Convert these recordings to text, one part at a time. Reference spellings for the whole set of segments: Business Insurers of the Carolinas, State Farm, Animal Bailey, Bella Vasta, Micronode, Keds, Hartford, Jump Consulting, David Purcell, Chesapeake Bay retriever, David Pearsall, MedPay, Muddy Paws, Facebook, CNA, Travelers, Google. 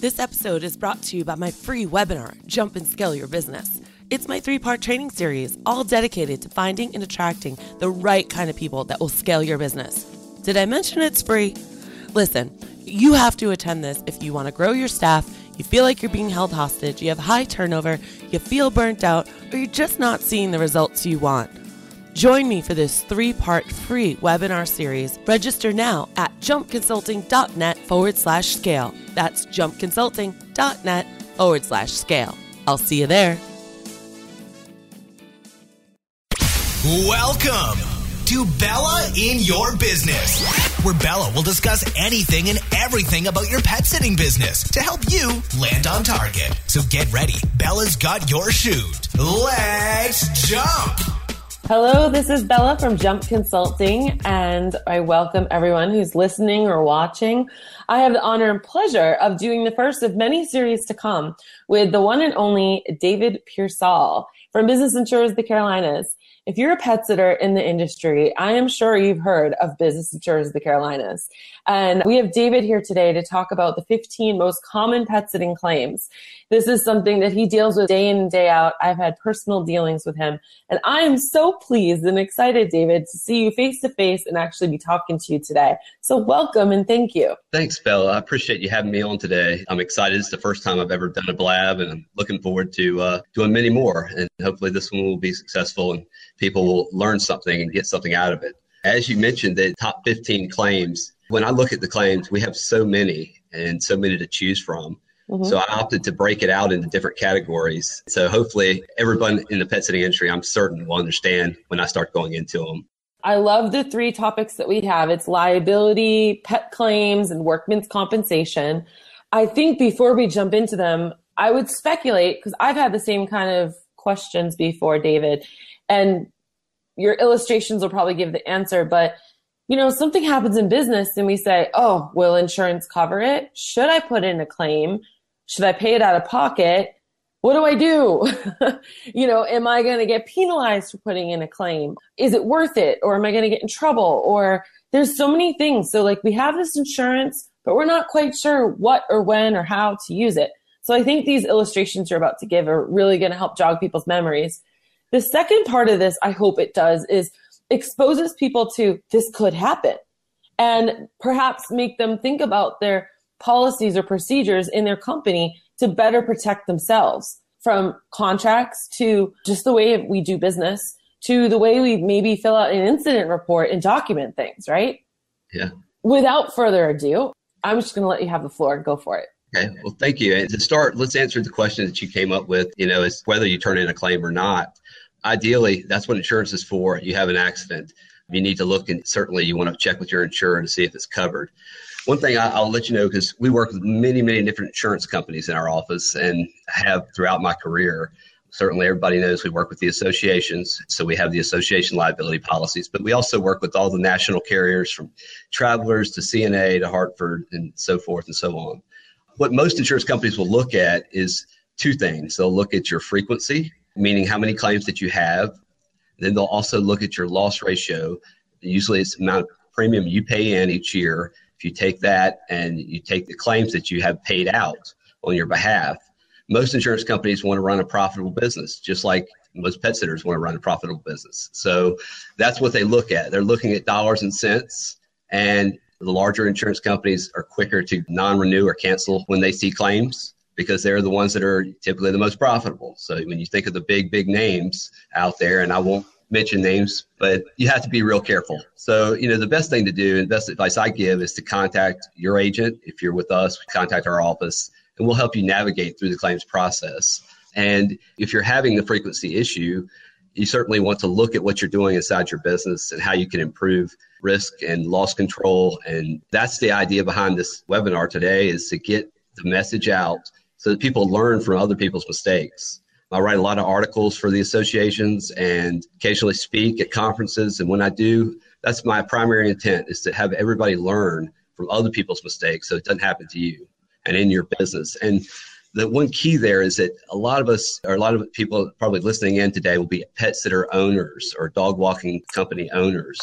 This episode is brought to you by my free webinar, Jump and Scale Your Business. It's my three-part training series, all dedicated to finding and attracting the right kind of people that will scale your business. Did I mention it's free? Listen, you have to attend this if you want to grow your staff, you feel like you're being held hostage, you have high turnover, you feel burnt out, or you're just not seeing the results you want. Join me for this three-part free webinar series. Register now at jumpconsulting.net/scale. That's jumpconsulting.net/scale. I'll see you there. Welcome to Bella in Your Business, where Bella will discuss anything and everything about your pet sitting business to help you land on target. So get ready. Bella's got your shoot. Let's jump. Hello, this is Bella from Jump Consulting, and I welcome everyone who's listening or watching. I have the honor and pleasure of doing the first of many series to come with the one and only David Pearsall from Business Insurers of the Carolinas. If you're a pet sitter in the industry, I am sure you've heard of Business Insurers of the Carolinas. And we have David here today to talk about the 15 most common pet sitting claims. This is something that he deals with day in and day out. I've had personal dealings with him. And I am so pleased and excited, David, to see you face to face and actually be talking to you today. So welcome and thank you. Thanks, Bella. I appreciate you having me on today. I'm excited. It's the first time I've ever done a blab, and I'm looking forward to doing many more. And hopefully this one will be successful and people will learn something and get something out of it. As you mentioned, the top 15 claims, when I look at the claims, we have so many and so many to choose from. Mm-hmm. So I opted to break it out into different categories. So hopefully everyone in the pet sitting industry, I'm certain, will understand when I start going into them. I love the three topics that we have. It's liability, pet claims, and workman's compensation. I think before we jump into them, I would speculate, because I've had the same kind of questions before, David, and your illustrations will probably give the answer, but you know, something happens in business and we say, oh, will insurance cover it? Should I put in a claim? Should I pay it out of pocket? What do I do? You know, am I going to get penalized for putting in a claim? Is it worth it? Or am I going to get in trouble? Or there's so many things. So like we have this insurance, but we're not quite sure what or when or how to use it. So I think these illustrations you're about to give are really going to help jog people's memories. The second part of this, I hope it does, is exposes people to this could happen and perhaps make them think about their policies or procedures in their company to better protect themselves, from contracts to just the way we do business to the way we maybe fill out an incident report and document things, right? Yeah. Without further ado, I'm just going to let you have the floor and go for it. Okay. Well, thank you. And to start, let's answer the question that you came up with, you know, is whether you turn in a claim or not. Ideally, that's what insurance is for. You have an accident. You need to look, and certainly you want to check with your insurer to see if it's covered. One thing I'll let you know, because we work with many, many different insurance companies in our office and have throughout my career. Certainly everybody knows we work with the associations. So we have the association liability policies, but we also work with all the national carriers, from Travelers to CNA to Hartford and so forth and so on. What most insurance companies will look at is two things. They'll look at your frequency, meaning how many claims that you have. Then they'll also look at your loss ratio. Usually it's the amount of premium you pay in each year. If you take that and you take the claims that you have paid out on your behalf, most insurance companies want to run a profitable business, just like most pet sitters want to run a profitable business. So that's what they look at. They're looking at dollars and cents, and the larger insurance companies are quicker to non-renew or cancel when they see claims, because they're the ones that are typically the most profitable. So when you think of the big, big names out there, and I won't mention names, but you have to be real careful. So, you know, the best thing to do, and best advice I give, is to contact your agent. If you're with us, contact our office, and we'll help you navigate through the claims process. And if you're having the frequency issue, you certainly want to look at what you're doing inside your business and how you can improve risk and loss control. And that's the idea behind this webinar today, is to get the message out so that people learn from other people's mistakes. I write a lot of articles for the associations and occasionally speak at conferences. And when I do, that's my primary intent, is to have everybody learn from other people's mistakes so it doesn't happen to you and in your business. And the one key there is that a lot of us, or a lot of people probably listening in today, will be pet sitter owners or dog walking company owners.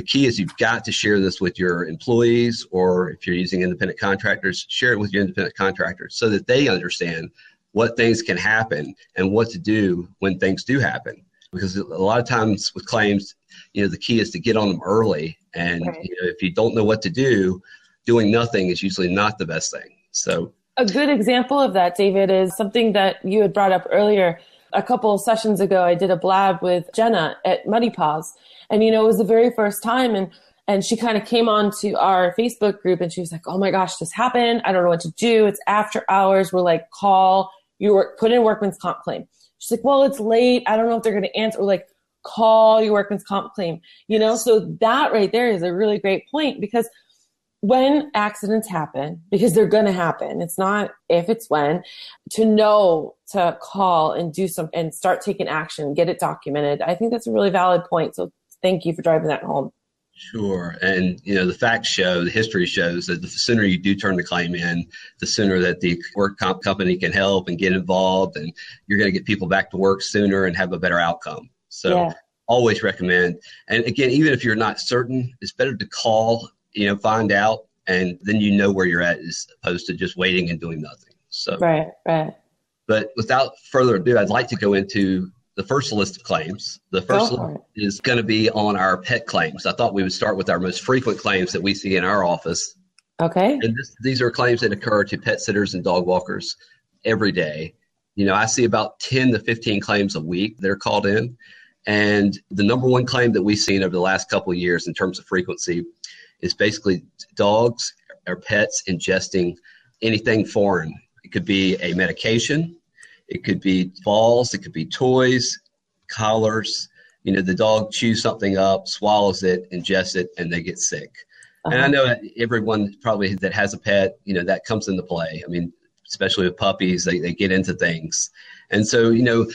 The key is you've got to share this with your employees, or if you're using independent contractors, share it with your independent contractors so that they understand what things can happen and what to do when things do happen. Because a lot of times with claims, you know, the key is to get on them early. And right. you know, if you don't know what to do, doing nothing is usually not the best thing. So a good example of that, David, is something that you had brought up earlier. A couple of sessions ago, I did a blab with Jenna at Muddy Paws. And, you know, it was the very first time. And she kind of came on to our Facebook group and she was like, oh my gosh, this happened. I don't know what to do. It's after hours. We're like, call, you were put in a workman's comp claim. She's like, well, it's late. I don't know if they're going to answer. We're like, call your workman's comp claim, you know? So that right there is a really great point, because when accidents happen, because they're going to happen, it's not if, it's when, to know to call and do some and start taking action, get it documented. I think that's a really valid point. So thank you for driving that home. Sure. And, you know, the facts show, the history shows that the sooner you do turn the claim in, the sooner that the work comp company can help and get involved, and you're going to get people back to work sooner and have a better outcome. So always recommend. And again, even if you're not certain, it's better to call, you know, find out, and then you know where you're at, as opposed to just waiting and doing nothing. So, right. But without further ado, I'd like to go into the first list of claims. The first list is going to be on our pet claims. I thought we would start with our most frequent claims that we see in our office. Okay. And these are claims that occur to pet sitters and dog walkers every day. You know, I see about 10 to 15 claims a week that are called in. And the number one claim that we've seen over the last couple of years in terms of frequency is basically dogs or pets ingesting anything foreign. It could be a medication. It could be balls, it could be toys, collars. You know, the dog chews something up, swallows it, ingests it, and they get sick. Uh-huh. And I know everyone probably that has a pet, you know, that comes into play. I mean, especially with puppies, they get into things. And so, you know,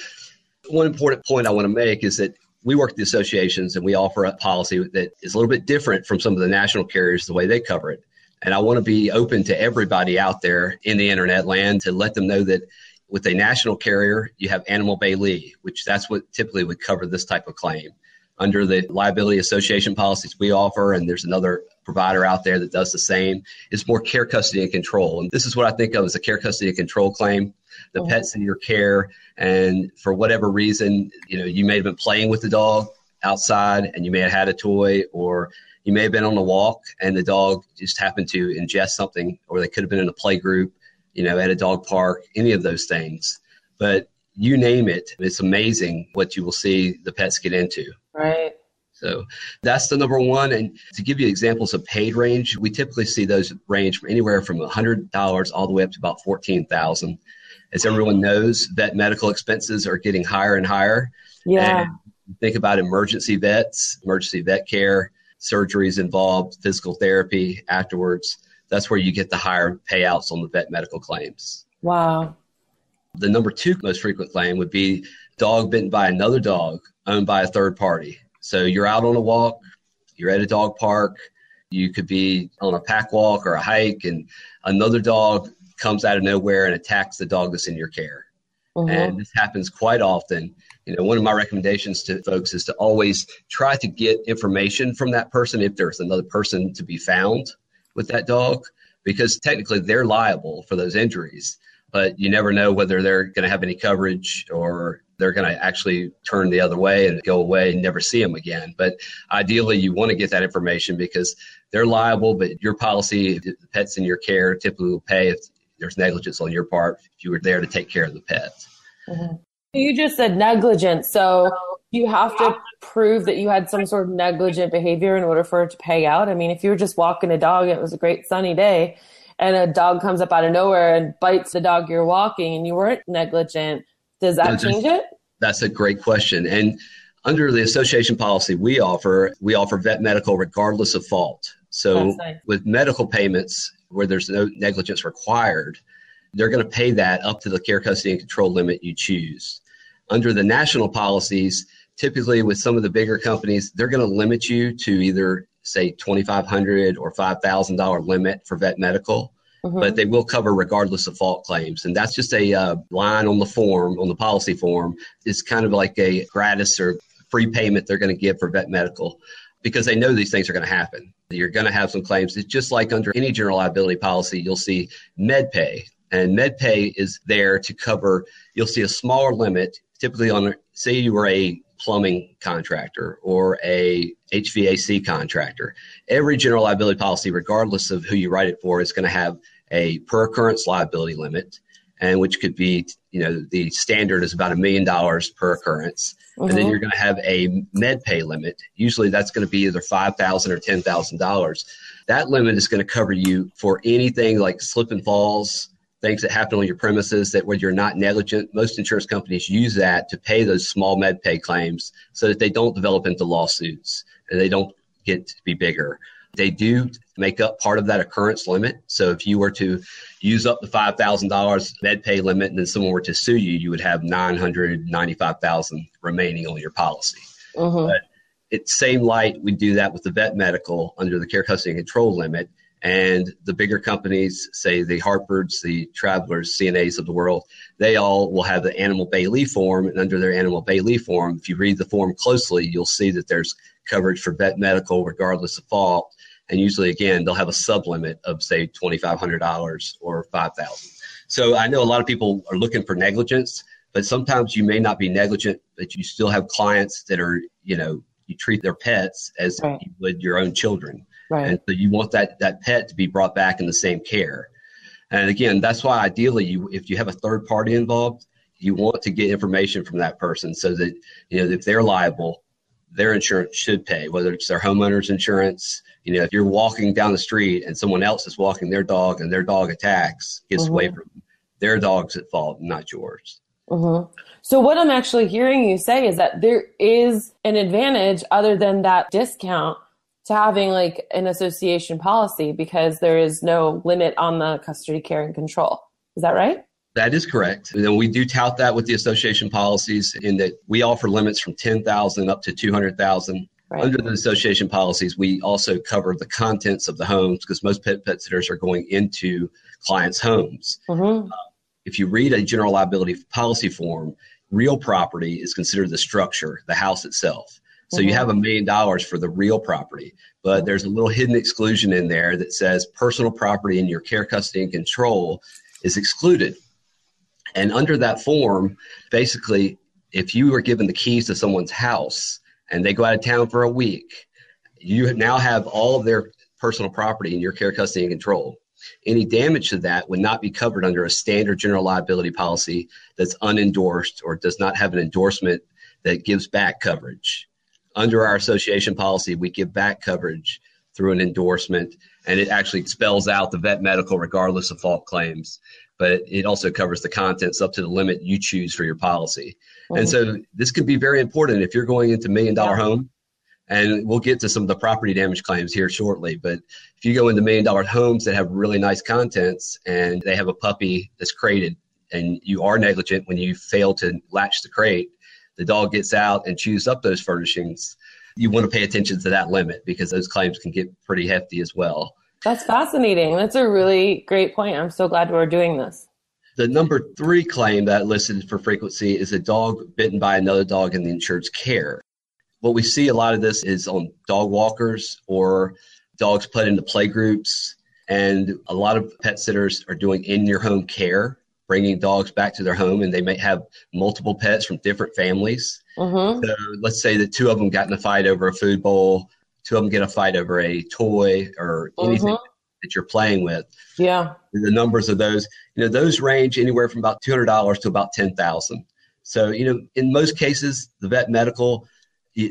one important point I want to make is that we work at the associations, and we offer a policy that is a little bit different from some of the national carriers, the way they cover it. And I want to be open to everybody out there in the internet land to let them know that with a national carrier, you have Animal Bailey, which that's what typically would cover this type of claim. Under the liability association policies we offer, and there's another provider out there that does the same, it's more care, custody, and control. And this is what I think of as a care, custody, and control claim. The pet's in your care, and for whatever reason, you know, you may have been playing with the dog outside, and you may have had a toy, or you may have been on a walk, and the dog just happened to ingest something, or they could have been in a play group, you know, at a dog park, any of those things. But you name it, it's amazing what you will see the pets get into. Right. So that's the number one. And to give you examples of paid range, we typically see those range from anywhere from $100 all the way up to about $14,000. As everyone knows, vet medical expenses are getting higher and higher. Yeah. And think about emergency vets, emergency vet care, surgeries involved, physical therapy afterwards. That's where you get the higher payouts on the vet medical claims. Wow. The number two most frequent claim would be dog bitten by another dog owned by a third party. So you're out on a walk, you're at a dog park, you could be on a pack walk or a hike, and another dog comes out of nowhere and attacks the dog that's in your care. Uh-huh. And this happens quite often. You know, one of my recommendations to folks is to always try to get information from that person if there's another person to be found with that dog, because technically they're liable for those injuries, but you never know whether they're going to have any coverage or they're going to actually turn the other way and go away and never see them again. But ideally, you want to get that information because they're liable, but your policy, the pet's in your care, typically will pay if there's negligence on your part, if you were there to take care of the pet. Mm-hmm. You just said negligence. So you have to prove that you had some sort of negligent behavior in order for it to pay out. I mean, if you were just walking a dog and it was a great sunny day and a dog comes up out of nowhere and bites the dog you're walking and you weren't negligent, does that change it? That's a great question. And under the association policy we offer vet medical regardless of fault. So with medical payments where there's no negligence required, they're going to pay that up to the care, custody, and control limit you choose. Under the national policies, typically with some of the bigger companies, they're going to limit you to either, say, $2,500 or $5,000 limit for vet medical, mm-hmm. but they will cover regardless of fault claims. And that's just a line on the form, on the policy form. It's kind of like a gratis or free payment they're going to give for vet medical. because they know these things are going to happen. You're going to have some claims. It's just like under any general liability policy, you'll see MedPay. And MedPay is there to cover, you'll see a smaller limit, typically on, say you were a plumbing contractor or a HVAC contractor. Every general liability policy, regardless of who you write it for, is going to have a per occurrence liability limit, and which could be, you know, the standard is about $1 million per occurrence. Mm-hmm. And then you're going to have a MedPay limit. Usually that's going to be either $5,000 or $10,000. That limit is going to cover you for anything like slip and falls, things that happen on your premises that where you're not negligent. Most insurance companies use that to pay those small MedPay claims so that they don't develop into lawsuits and they don't get to be bigger. They do make up part of that occurrence limit. So if you were to use up the $5,000 MedPay limit and then someone were to sue you, you would have $995,000 remaining on your policy. Mm-hmm. But it's same light, we do that with the vet medical under the care, custody, and control limit. And the bigger companies, say the Hartfords, the Travelers, CNAs of the world, they all will have the Animal Bailey form. And under their Animal Bailey form, if you read the form closely, you'll see that there's coverage for vet medical regardless of fault. And usually, again, they'll have a sublimit of, say, $2,500 or $5,000. So I know a lot of people are looking for negligence, but sometimes you may not be negligent, but you still have clients that are, you know, you treat their pets as right. you would your own children. Right. And so you want that pet to be brought back in the same care. And again, that's why ideally, if you have a third party involved, you want to get information from that person so that, you know, if they're liable, their insurance should pay, whether it's their homeowner's insurance. You know, if you're walking down the street and someone else is walking their dog and their dog attacks, gets mm-hmm. away from them, their dog's at fault, not yours. Mm-hmm. So what I'm actually hearing you say is that there is an advantage other than that discount to having like an association policy because there is no limit on the custody, care, and control. Is that right? That is correct. And we do tout that with the association policies in that we offer limits from $10,000 up to $200,000. Right. Under the association policies, we also cover the contents of the homes because most pet sitters are going into clients' homes. Mm-hmm. If you read a general liability policy form, real property is considered the structure, the house itself. So mm-hmm. you have $1 million for the real property, but mm-hmm. there's a little hidden exclusion in there that says personal property in your care, custody, and control is excluded. And under that form, basically, if you were given the keys to someone's house and they go out of town for a week, you now have all of their personal property in your care, custody, and control. Any damage to that would not be covered under a standard general liability policy that's unendorsed or does not have an endorsement that gives back coverage. Under our association policy, we give back coverage through an endorsement, and it actually spells out the vet medical regardless of fault claims. But it also covers the contents up to the limit you choose for your policy. Mm-hmm. And so this could be very important if you're going into $1 million home, and we'll get to some of the property damage claims here shortly. But if you go into $1 million homes that have really nice contents and they have a puppy that's crated and you are negligent when you fail to latch the crate, the dog gets out and chews up those furnishings, you want to pay attention to that limit because those claims can get pretty hefty as well. That's fascinating. That's a really great point. I'm so glad we're doing this. The number 3 claim that I listed for frequency is a dog bitten by another dog in the insured's care. What we see a lot of this is on dog walkers or dogs put into playgroups. And a lot of pet sitters are doing in-your-home care, bringing dogs back to their home, and they may have multiple pets from different families. Mm-hmm. So let's say that 2 of them got in a fight over a food bowl. 2 of them get a fight over a toy or anything mm-hmm. that you're playing with. Yeah. The numbers of those, you know, those range anywhere from about $200 to about $10,000. So, you know, in most cases, the vet medical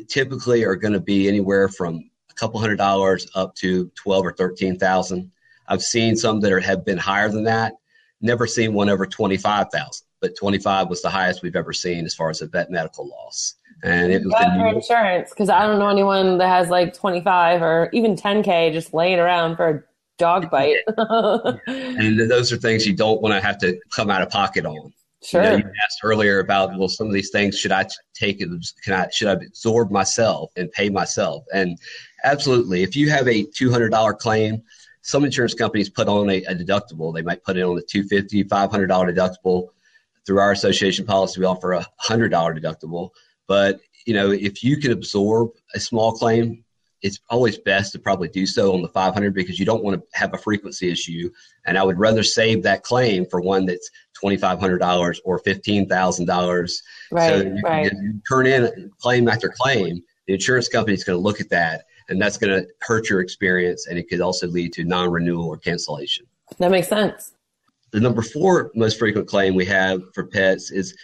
typically are going to be anywhere from a couple $100 up to $12,000 or $13,000. I've seen some that have been higher than that. Never seen one over $25,000, but $25,000 was the highest we've ever seen as far as a vet medical loss. And it was for insurance, because I don't know anyone that has like $25,000 or even $10,000 just laying around for a dog bite. And those are things you don't want to have to come out of pocket on. Sure. You know, you asked earlier about, well, some of these things, should I take it? Should I absorb myself and pay myself? And absolutely, if you have a $200 claim, some insurance companies put on a deductible. They might put it on a $250, $500 deductible. Through our association policy, we offer a $100 deductible. But, you know, if you can absorb a small claim, it's always best to probably do so on the 500 because you don't want to have a frequency issue. And I would rather save that claim for one that's $2,500 or $15,000. Right, so you can turn in claim after claim. The insurance company is going to look at that, and that's going to hurt your experience, and it could also lead to non-renewal or cancellation. That makes sense. The number 4 most frequent claim we have for pets is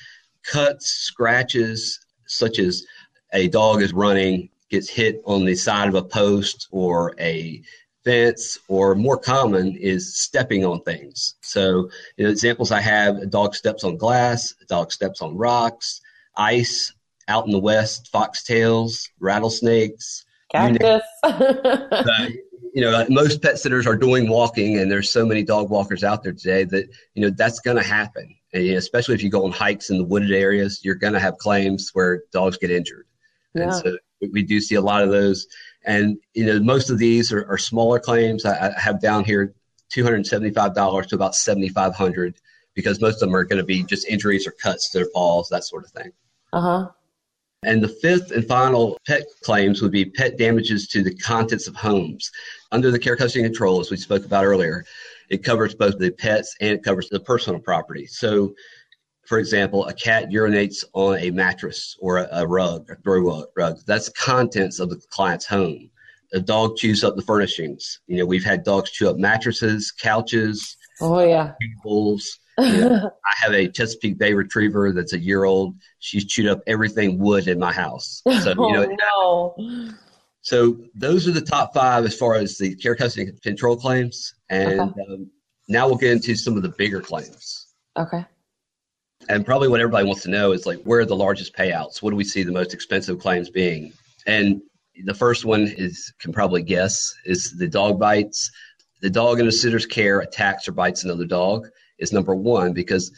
cuts, scratches, such as a dog is running, gets hit on the side of a post or a fence, or more common is stepping on things. So examples I have, a dog steps on glass, a dog steps on rocks, ice, out in the West, foxtails, rattlesnakes. Cactus. Most pet sitters are doing walking, and there's so many dog walkers out there today that, that's going to happen. And, especially if you go on hikes in the wooded areas, you're going to have claims where dogs get injured. Yeah. And so we do see a lot of those. And, most of these are smaller claims. I have down here $275 to about $7,500 because most of them are going to be just injuries or cuts to their paws, that sort of thing. Uh-huh. And the 5th and final pet claims would be pet damages to the contents of homes. Under the care, custody, and control, as we spoke about earlier, it covers both the pets and it covers the personal property. So, for example, a cat urinates on a mattress or a rug, a throw rug. That's contents of the client's home. A dog chews up the furnishings. We've had dogs chew up mattresses, couches, tables. I have a Chesapeake Bay retriever that's a year old. She's chewed up everything wood in my house. So, no. So those are the top 5 as far as the care, custody, and control claims. And now we'll get into some of the bigger claims. Okay. And probably what everybody wants to know is where are the largest payouts? What do we see the most expensive claims being? And the first one is, can probably guess, is the dog bites. The dog in a sitter's care attacks or bites another dog is number 1, because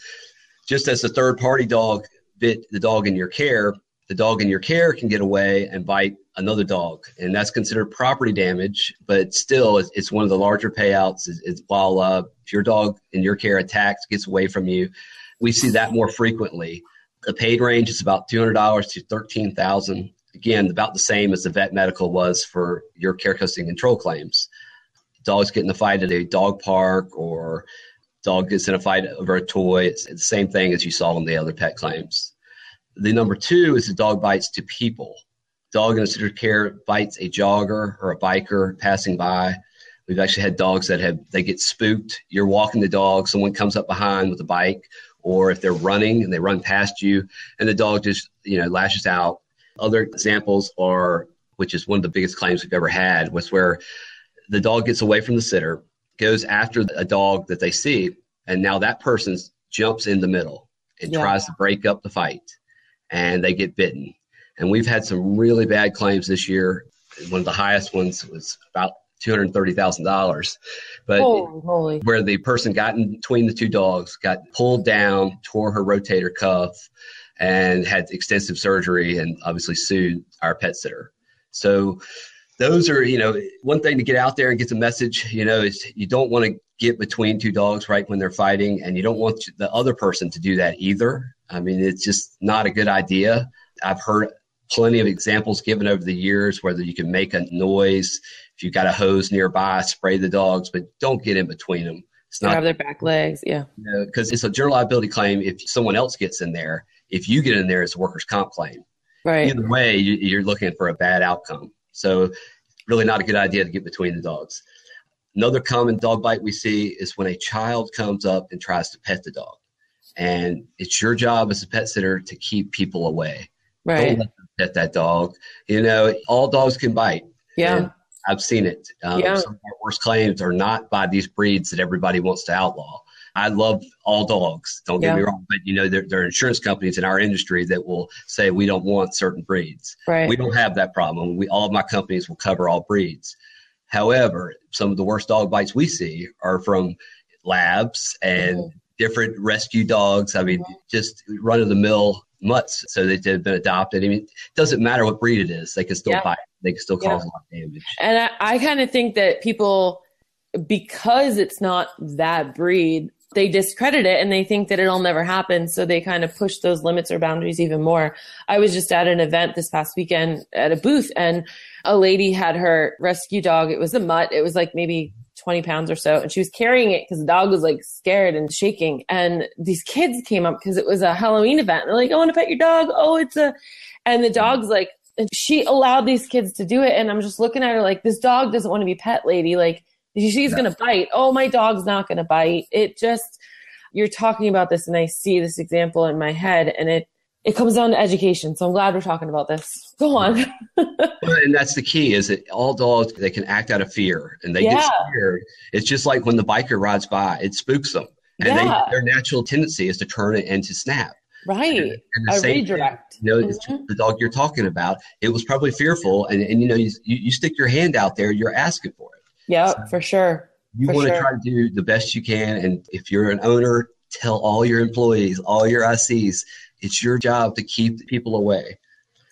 just as the third party dog bit the dog in your care, the dog in your care can get away and bite another dog. And that's considered property damage, but still it's one of the larger payouts. It's while if your dog in your care attacks, gets away from you, we see that more frequently. The paid range is about $200 to $13,000. Again, about the same as the vet medical was for your care, custody, and control claims. Dogs get in a fight at a dog park, or dog gets in a fight over a toy. It's the same thing as you saw in the other pet claims. The number 2 is the dog bites to people. Dog in a sitter care bites a jogger or a biker passing by. We've actually had dogs that get spooked. You're walking the dog, someone comes up behind with a bike, or if they're running and they run past you and the dog just, lashes out. Other examples are, which is one of the biggest claims we've ever had, was where the dog gets away from the sitter, goes after a dog that they see, and now that person jumps in the middle and tries to break up the fight, and they get bitten. And we've had some really bad claims this year. One of the highest ones was about $230,000, but holy. Where the person got in between the two dogs, got pulled down, tore her rotator cuff, and had extensive surgery, and obviously sued our pet sitter. So those are, one thing to get out there and get the message, is you don't want to get between two dogs right when they're fighting, and you don't want the other person to do that either. I mean, it's just not a good idea. I've heard plenty of examples given over the years, whether you can make a noise, if you've got a hose nearby, spray the dogs, but don't get in between them. It's not have their back legs. Yeah. Because it's a general liability claim. If someone else gets in there, if you get in there, it's a workers' comp claim. Right. Either way, you're looking for a bad outcome. So really not a good idea to get between the dogs. Another common dog bite we see is when a child comes up and tries to pet the dog. And it's your job as a pet sitter to keep people away. Right. Don't let them pet that dog. All dogs can bite. Yeah. And I've seen it. Some of our worst claims are not by these breeds that everybody wants to outlaw. I love all dogs. Don't get me wrong. But, there are insurance companies in our industry that will say we don't want certain breeds. Right. We don't have that problem. All of my companies will cover all breeds. However, some of the worst dog bites we see are from labs and different rescue dogs. I mean, just run-of-the-mill mutts. So they have been adopted. I mean, it doesn't matter what breed it is. They can still bite. They can still cause a lot of damage. And I kind of think that people, because it's not that breed, they discredit it and they think that it'll never happen. So they kind of push those limits or boundaries even more. I was just at an event this past weekend at a booth, and a lady had her rescue dog. It was a mutt. It was like maybe 20 pounds or so. And she was carrying it because the dog was like scared and shaking. And these kids came up because it was a Halloween event. And they're like, I want to pet your dog. Oh, it's a, and the dog's like, and she allowed these kids to do it. And I'm just looking at her like, this dog doesn't want to be pet, lady. Like, she's going to bite. Oh, my dog's not going to bite. It just, you're talking about this and I see this example in my head and it comes down to education. So I'm glad we're talking about this. Go on. And that's the key is that all dogs, they can act out of fear and they get scared. It's just like when the biker rides by, it spooks them. And their natural tendency is to turn it and to snap. Right. And the same redirect. Thing, the dog you're talking about, it was probably fearful. And you stick your hand out there, you're asking for it. Yeah, so for sure. You want to try to do the best you can. And if you're an owner, tell all your employees, all your ICs, it's your job to keep people away.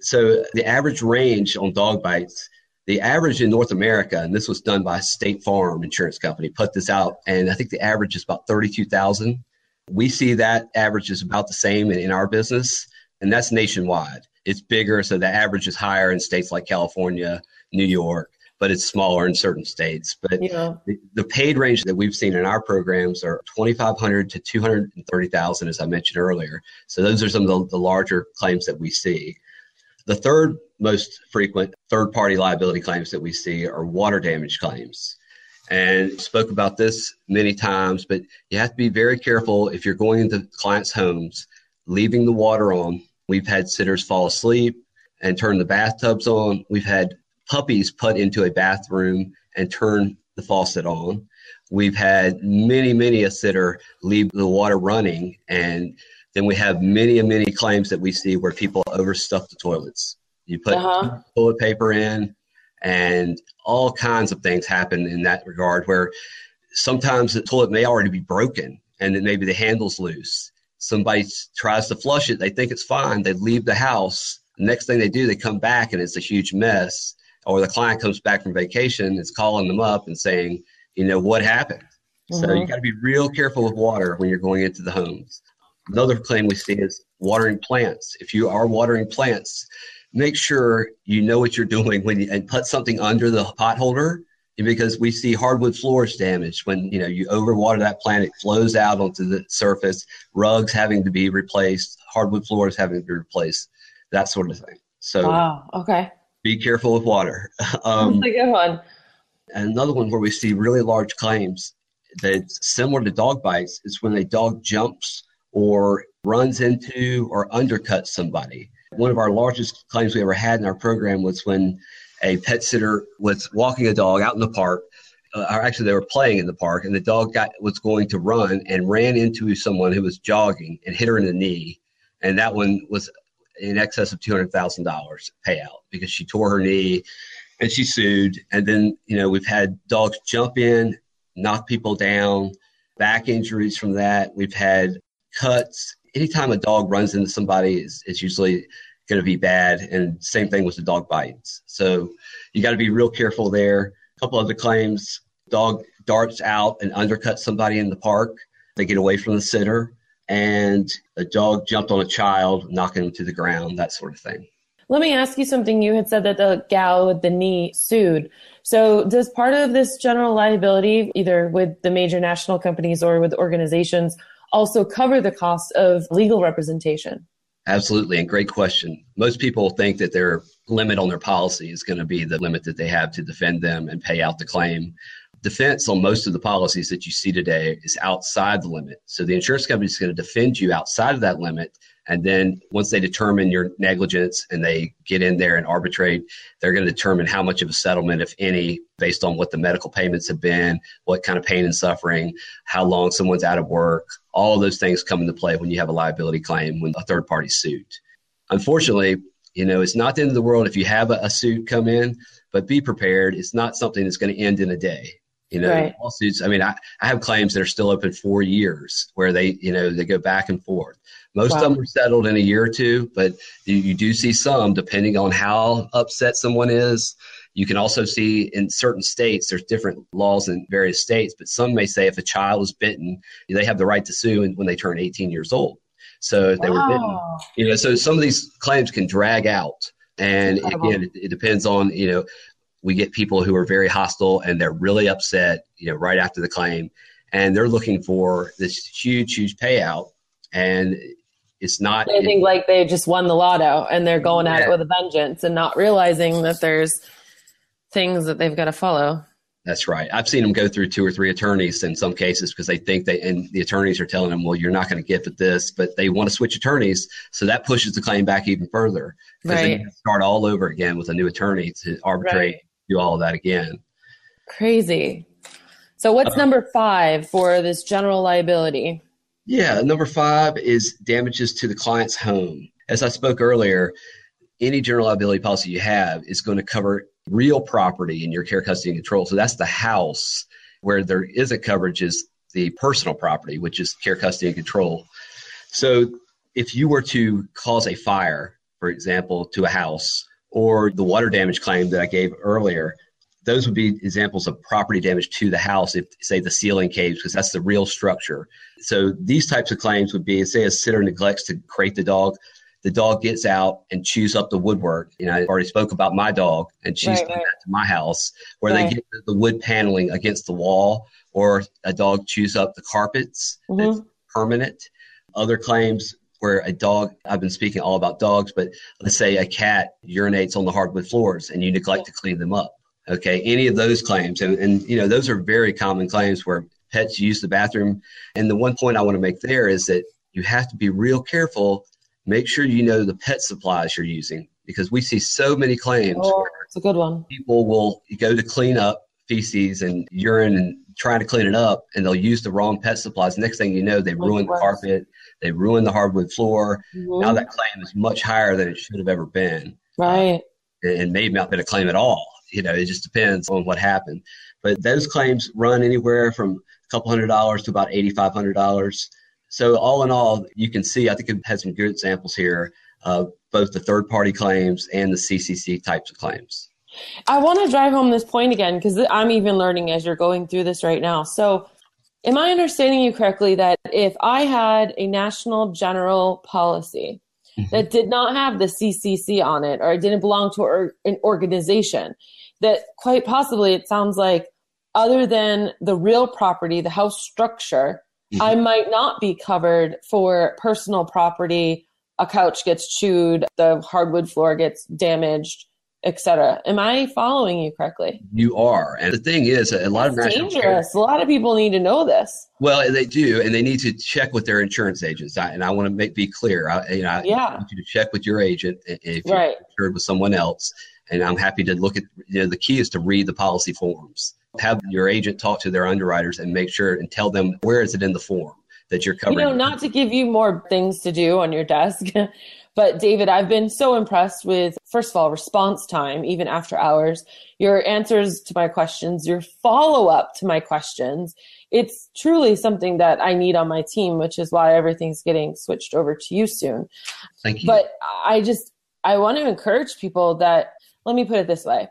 So the average range on dog bites, the average in North America, and this was done by State Farm Insurance Company, put this out, and I think the average is about 32,000. We see that average is about the same in our business, and that's nationwide. It's bigger, so the average is higher in states like California, New York, but it's smaller in certain states. But the paid range that we've seen in our programs are $2,500 to $230,000, as I mentioned earlier. So those are some of the larger claims that we see. The third most frequent third-party liability claims that we see are water damage claims. And spoke about this many times, but you have to be very careful if you're going into clients' homes, leaving the water on. We've had sitters fall asleep and turn the bathtubs on. We've had puppies put into a bathroom and turn the faucet on. We've had many a sitter leave the water running. And then we have many claims that we see where people overstuff the toilets. You put toilet paper in and all kinds of things happen in that regard where sometimes the toilet may already be broken and then maybe the handle's loose. Somebody tries to flush it. They think it's fine. They leave the house. Next thing they do, they come back and it's a huge mess. Or the client comes back from vacation, is calling them up and saying, what happened? Mm-hmm. So you got to be real careful with water when you're going into the homes. Another claim we see is watering plants. If you are watering plants, make sure you know what you're doing and put something under the pot holder, because we see hardwood floors damaged when you overwater that plant. It flows out onto the surface, rugs having to be replaced, hardwood floors having to be replaced, that sort of thing. So wow, okay. Be careful with water. That's a good one. Another one where we see really large claims that's similar to dog bites is when a dog jumps or runs into or undercuts somebody. One of our largest claims we ever had in our program was when a pet sitter was walking a dog out in the park. Actually, they were playing in the park, and the dog was going to run and ran into someone who was jogging and hit her in the knee. And that one was in excess of $200,000 payout because she tore her knee and she sued. And then, we've had dogs jump in, knock people down, back injuries from that. We've had cuts. Anytime a dog runs into somebody, it's usually going to be bad. And same thing with the dog bites. So you got to be real careful there. A couple other claims, dog darts out and undercuts somebody in the park. They get away from the sitter. And a dog jumped on a child, knocking him to the ground, that sort of thing. Let me ask you something. You had said that the gal with the knee sued. So does part of this general liability, either with the major national companies or with organizations, also cover the cost of legal representation? Absolutely, and great question. Most people think that their limit on their policy is going to be the limit that they have to defend them and pay out the claim. Defense on most of the policies that you see today is outside the limit. So the insurance company is going to defend you outside of that limit. And then once they determine your negligence and they get in there and arbitrate, they're going to determine how much of a settlement, if any, based on what the medical payments have been, what kind of pain and suffering, how long someone's out of work. All of those things come into play when you have a liability claim, when a third party sued. Unfortunately, it's not the end of the world if you have a suit come in, but be prepared. It's not something that's going to end in a day. Right. Lawsuits. I mean, I have claims that are still open 4 years where they, they go back and forth. Most of them are settled in a year or two, but you do see some depending on how upset someone is. You can also see in certain states, there's different laws in various states, but some may say if a child is bitten, they have the right to sue when they turn 18 years old. So if they were bitten, so some of these claims can drag out. And again, it depends on, you know, we get people who are very hostile and they're really upset, you know, right after the claim, and they're looking for this huge, huge payout. And it's not, they think like they just won the lotto and they're going at it with a vengeance and not realizing that there's things that they've got to follow. That's right. I've seen them go through 2 or 3 attorneys in some cases because they think they, and the attorneys are telling them, well, you're not going to get at this, but they want to switch attorneys. So that pushes the claim back even further because they start all over again with a new attorney to arbitrate, do all of that again. Crazy. So what's number 5 for this general liability? Yeah. Number 5 is damages to the client's home. As I spoke earlier, any general liability policy you have is going to cover real property in your care, custody, and control. So that's the house. Where there isn't coverage is the personal property, which is care, custody, and control. So if you were to cause a fire, for example, to a house, or the water damage claim that I gave earlier, those would be examples of property damage to the house if, say, the ceiling caves, because that's the real structure. So these types of claims would be, say, a sitter neglects to crate the dog. The dog gets out and chews up the woodwork. You know, I already spoke about my dog, and she's done that to my house, where they get the wood paneling against the wall, or a dog chews up the carpets. That's permanent. Other claims where a dog, I've been speaking all about dogs, but let's say a cat urinates on the hardwood floors and you neglect to clean them up. Okay, any of those claims. And you know, those are very common claims where pets use the bathroom. And the one point I want to make there is that you have to be real careful. Make sure you know the pet supplies you're using, because we see so many claims where it's a good one. People will go to clean up feces and urine and trying to clean it up, and they'll use the wrong pet supplies. Next thing you know, they ruin the carpet, they ruin the hardwood floor. Now that claim is much higher than it should have ever been. Right. And may not have been a claim at all. You know, it just depends on what happened. But those claims run anywhere from a couple $100s to about $8,500. So all in all, you can see, I think it has some good examples here of both the third-party claims and the CCC types of claims. I want to drive home this point again, because I'm even learning as you're going through this right now. So am I understanding you correctly that if I had a national general policy that did not have the CCC on it, or it didn't belong to an organization, that quite possibly it sounds like other than the real property, the house structure, I might not be covered for personal property. A couch gets chewed, the hardwood floor gets damaged, etc. Am I following you correctly? You are. And the thing is, a lot of dangerous. A lot of people need to know this. Well, they do, and they need to check with their insurance agents. I want to be clear. I want you to check with your agent if you're insured with someone else. And I'm happy to look at, you know, the key is to read the policy forms. Have your agent talk to their underwriters and make sure and tell them where is it in the form that you're covering. You know, not to give you more things to do on your desk, but David, I've been so impressed with, first of all, response time, even after hours, your answers to my questions, your follow-up to my questions. It's truly something that I need on my team, which is why everything's getting switched over to you soon. Thank you. But I want to encourage people that, let me put it this way.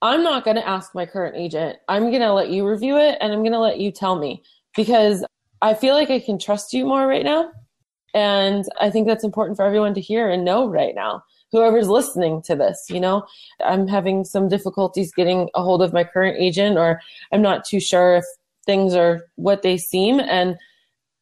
I'm not going to ask my current agent. I'm going to let you review it, and I'm going to let you tell me, because I feel like I can trust you more right now. And I think that's important for everyone to hear and know right now, whoever's listening to this. You know, I'm having some difficulties getting a hold of my current agent, or I'm not too sure if things are what they seem. And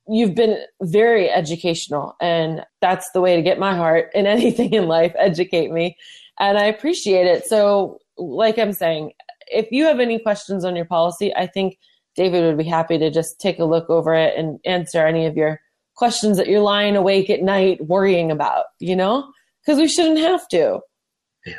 you've been very educational, and that's the way to get my heart in anything in life, educate me. And I appreciate it. So like I'm saying, if you have any questions on your policy, I think David would be happy to just take a look over it and answer any of your questions that you're lying awake at night worrying about, you know, because we shouldn't have to. Yeah.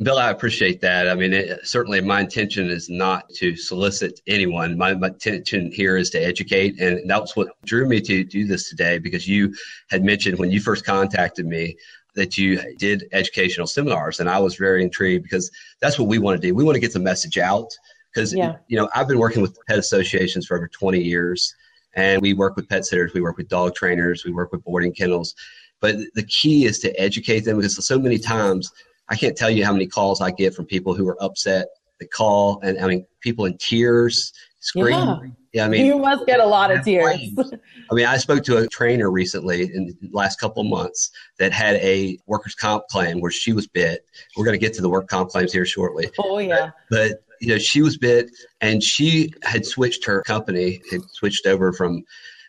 Bill, I appreciate that. I mean, certainly my intention is not to solicit anyone. My intention here is to educate. And that's what drew me to do this today, because you had mentioned when you first contacted me that you did educational seminars. And I was very intrigued, because that's what we want to do. We want to get the message out, because, you know, I've been working with pet associations for over 20 years, and we work with pet sitters, we work with dog trainers, we work with boarding kennels. But the key is to educate them, because so many times, I can't tell you how many calls I get from people who are upset, that call, and I mean, people in tears scream. Yeah, I mean, you must get a lot of tears. I mean, I spoke to a trainer recently in the last couple of months that had a workers' comp claim where she was bit. We're going to get to the work comp claims here shortly. Oh, yeah. But you know, she was bit, and she had switched her company, had switched over from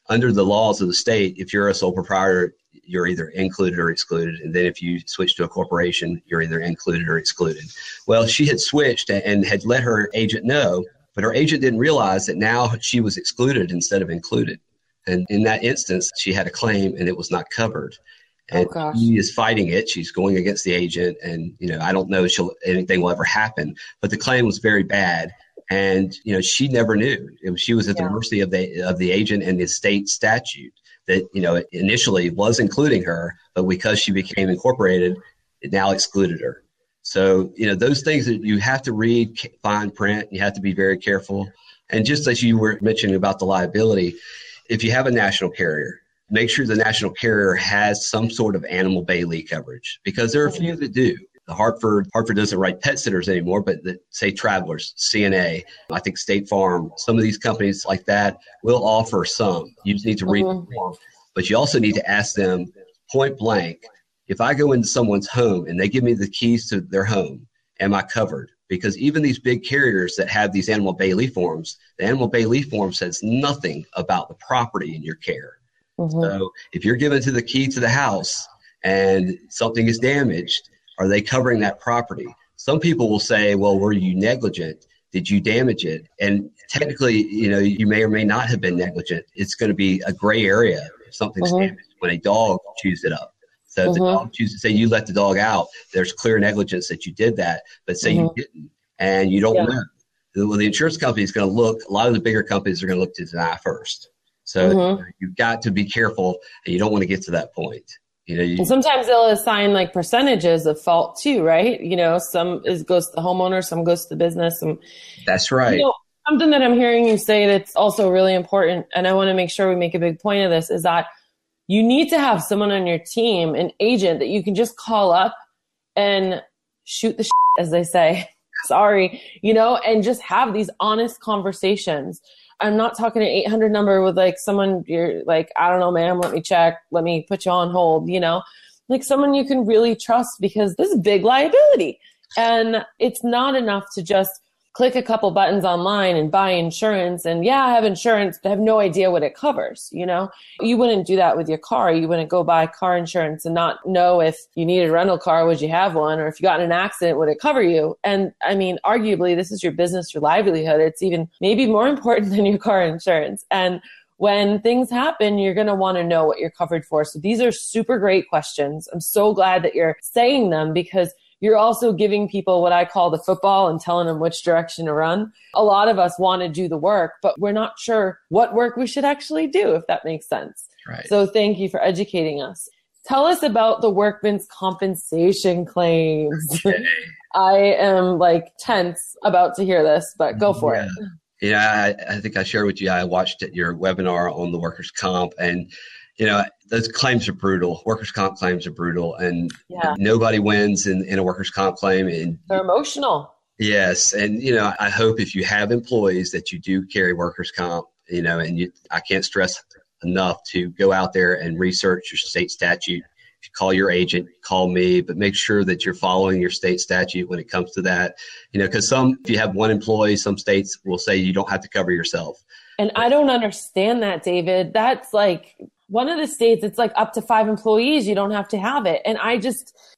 under the laws of the state. If you're a sole proprietor, you're either included or excluded. And then if you switch to a corporation, you're either included or excluded. Well, she had switched and had let her agent know, but her agent didn't realize that now she was excluded instead of included. And in that instance, she had a claim and it was not covered. And she is fighting it. She's going against the agent. And, you know, I don't know if anything will ever happen, but the claim was very bad. And, you know, she never knew. She was at the mercy of the agent and the state statute that, you know, initially was including her, but because she became incorporated, it now excluded her. So, you know, those things that you have to read fine print, you have to be very careful. And just as you were mentioning about the liability, if you have a national carrier, make sure the national carrier has some sort of Animal Bailey coverage, because there are a few that do. The Hartford doesn't write pet sitters anymore, but say Travelers, CNA, I think State Farm, some of these companies like that will offer some. You just need to read the form, but you also need to ask them point blank, if I go into someone's home and they give me the keys to their home, am I covered? Because even these big carriers that have these Animal Bailey forms, the Animal Bailey form says nothing about the property in your care. So if you're given to the key to the house and something is damaged, are they covering that property? Some people will say, well, were you negligent? Did you damage it? And technically, you know, you may or may not have been negligent. It's going to be a gray area if something's damaged when a dog chews it up. So if the dog chooses, say you let the dog out, there's clear negligence that you did that, but say you didn't and you don't know. Well, the insurance company is going to look, a lot of the bigger companies are going to look to deny first. So you've got to be careful, and you don't want to get to that point. You know, and sometimes they'll assign like percentages of fault too, right? You know, goes to the homeowner, some goes to the business. And, that's right. You know, something that I'm hearing you say that's also really important, and I want to make sure we make a big point of this, is that you need to have someone on your team, an agent that you can just call up and shoot the shit, as they say. Sorry, you know, and just have these honest conversations. I'm not talking an 800 number with like someone you're like, I don't know, ma'am, let me check. Let me put you on hold, you know, like someone you can really trust, because this is big liability. And it's not enough to just click a couple buttons online and buy insurance. And yeah, I have insurance, but I have no idea what it covers. You know, you wouldn't do that with your car. You wouldn't go buy car insurance and not know if you needed a rental car, would you have one? Or if you got in an accident, would it cover you? And I mean, arguably, this is your business, your livelihood. It's even maybe more important than your car insurance. And when things happen, you're going to want to know what you're covered for. So these are super great questions. I'm so glad that you're saying them, because you're also giving people what I call the football and telling them which direction to run. A lot of us want to do the work, but we're not sure what work we should actually do, if that makes sense. Right. So thank you for educating us. Tell us about the workman's compensation claims. Okay. I am like tense about to hear this, but go for it. Yeah, I think I shared with you, I watched your webinar on the workers' comp, and you know, those claims are brutal. Workers' comp claims are brutal. And nobody wins in a workers' comp claim. And they're emotional. Yes. And, you know, I hope if you have employees that you do carry workers' comp, you know, and I can't stress enough to go out there and research your state statute. You call your agent, call me, but make sure that you're following your state statute when it comes to that. You know, because if you have one employee, some states will say you don't have to cover yourself. And I don't understand that, David. That's like one of the states, it's like up to 5 employees, you don't have to have it. And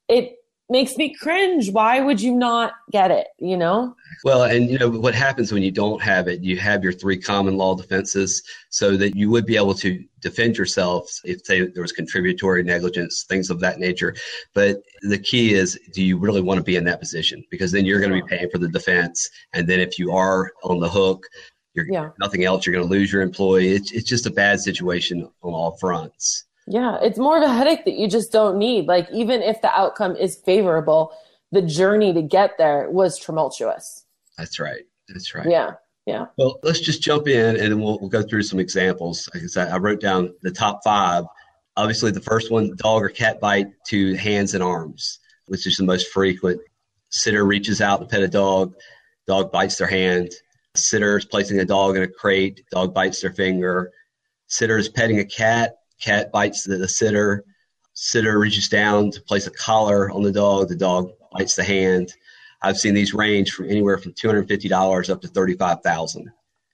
it makes me cringe. Why would you not get it, you know? Well, and you know, what happens when you don't have it, you have your 3 common law defenses so that you would be able to defend yourself if there was contributory negligence, things of that nature. But the key is, do you really want to be in that position? Because then you're going to be paying for the defense. And then if you are on the hook, nothing else, you're going to lose your employee. It's just a bad situation on all fronts. Yeah, it's more of a headache that you just don't need. Like, even if the outcome is favorable, the journey to get there was tumultuous. That's right. Yeah. Well, let's just jump in and we'll go through some examples. I wrote down the top 5. Obviously, the first one, dog or cat bite to hands and arms, which is the most frequent. Sitter reaches out to pet a dog bites their hand. sitters placing a dog in a crate, dog bites their finger, sitters petting a cat, cat bites the sitter, sitter reaches down to place a collar on the dog bites the hand. I've seen these range from anywhere from $250 up to $35,000.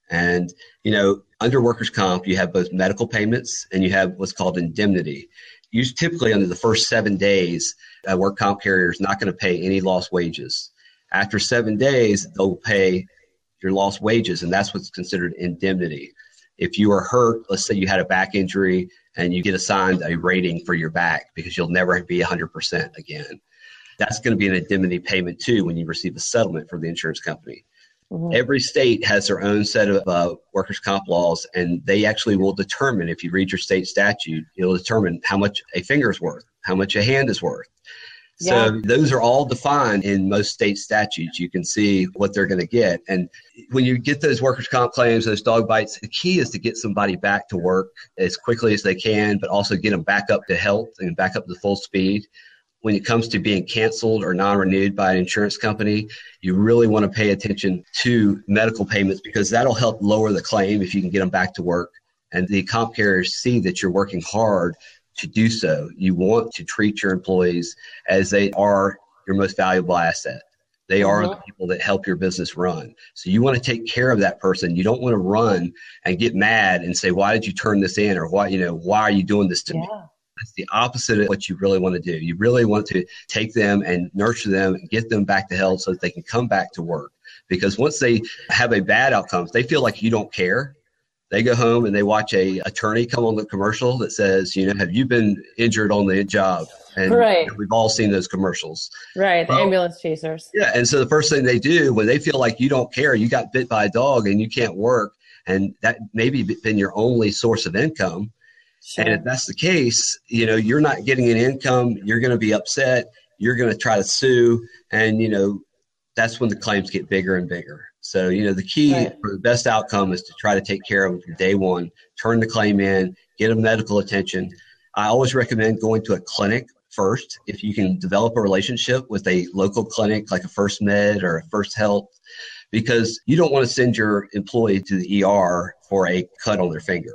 And, you know, under workers' comp, you have both medical payments and you have what's called indemnity. You typically, under the first 7 days, a work comp carrier is not going to pay any lost wages. After 7 days, they'll pay your lost wages, and that's what's considered indemnity. If you are hurt, let's say you had a back injury and you get assigned a rating for your back because you'll never be 100% again. That's going to be an indemnity payment, too, when you receive a settlement from the insurance company. Mm-hmm. Every state has their own set of workers' comp laws, and they actually will determine, if you read your state statute, it'll determine how much a finger's worth, how much a hand is worth. Yeah. So those are all defined in most state statutes. You can see what they're going to get. And when you get those workers' comp claims, those dog bites, the key is to get somebody back to work as quickly as they can, but also get them back up to health and back up to full speed. When it comes to being canceled or non-renewed by an insurance company, you really want to pay attention to medical payments because that'll help lower the claim if you can get them back to work. And the comp carriers see that you're working hard to do so. You want to treat your employees as they are your most valuable asset. They are the people that help your business run. So you want to take care of that person. You don't want to run and get mad and say, why did you turn this in? Or why are you doing this to me? That's the opposite of what you really want to do. You really want to take them and nurture them and get them back to health so that they can come back to work. Because once they have a bad outcome, they feel like you don't care. They go home and they watch a attorney come on the commercial that says, you know, have you been injured on the job? And right. We've all seen those commercials. Right. Well, ambulance chasers. Yeah. And so the first thing they do when they feel like you don't care, you got bit by a dog and you can't work, and that maybe been your only source of income. Sure. And if that's the case, you know, you're not getting an income, you're going to be upset, you're going to try to sue. And, you know, that's when the claims get bigger and bigger. So, you know, the key for the best outcome is to try to take care of them from day one, turn the claim in, get a medical attention. I always recommend going to a clinic first. If you can develop a relationship with a local clinic, like a First Med or a First Health, because you don't want to send your employee to the ER for a cut on their finger.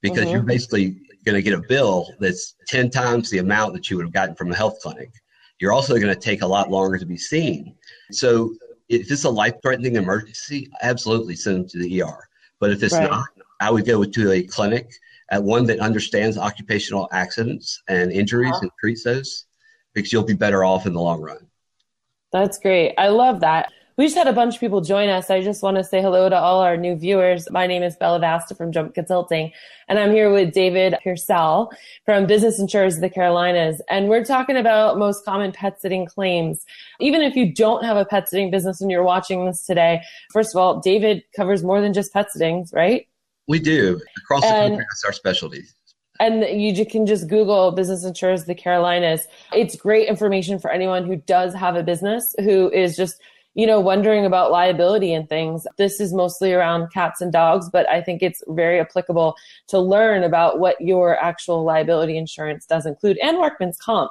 Because you're basically going to get a bill that's 10 times the amount that you would have gotten from a health clinic. You're also going to take a lot longer to be seen. So if it's a life-threatening emergency, absolutely send them to the ER. But if it's not, I would go to a clinic, at one that understands occupational accidents and injuries and treats those, because you'll be better off in the long run. That's great. I love that. We just had a bunch of people join us. I just want to say hello to all our new viewers. My name is Bella Vasta from Jump Consulting, and I'm here with David Purcell from Business Insurers of the Carolinas. And we're talking about most common pet sitting claims. Even if you don't have a pet sitting business and you're watching this today, first of all, David covers more than just pet sitting, right? We do. Across the country, that's our specialty. And you can just Google Business Insurers of the Carolinas. It's great information for anyone who does have a business, who is just wondering about liability and things. This is mostly around cats and dogs, but I think it's very applicable to learn about what your actual liability insurance does include and workman's comp.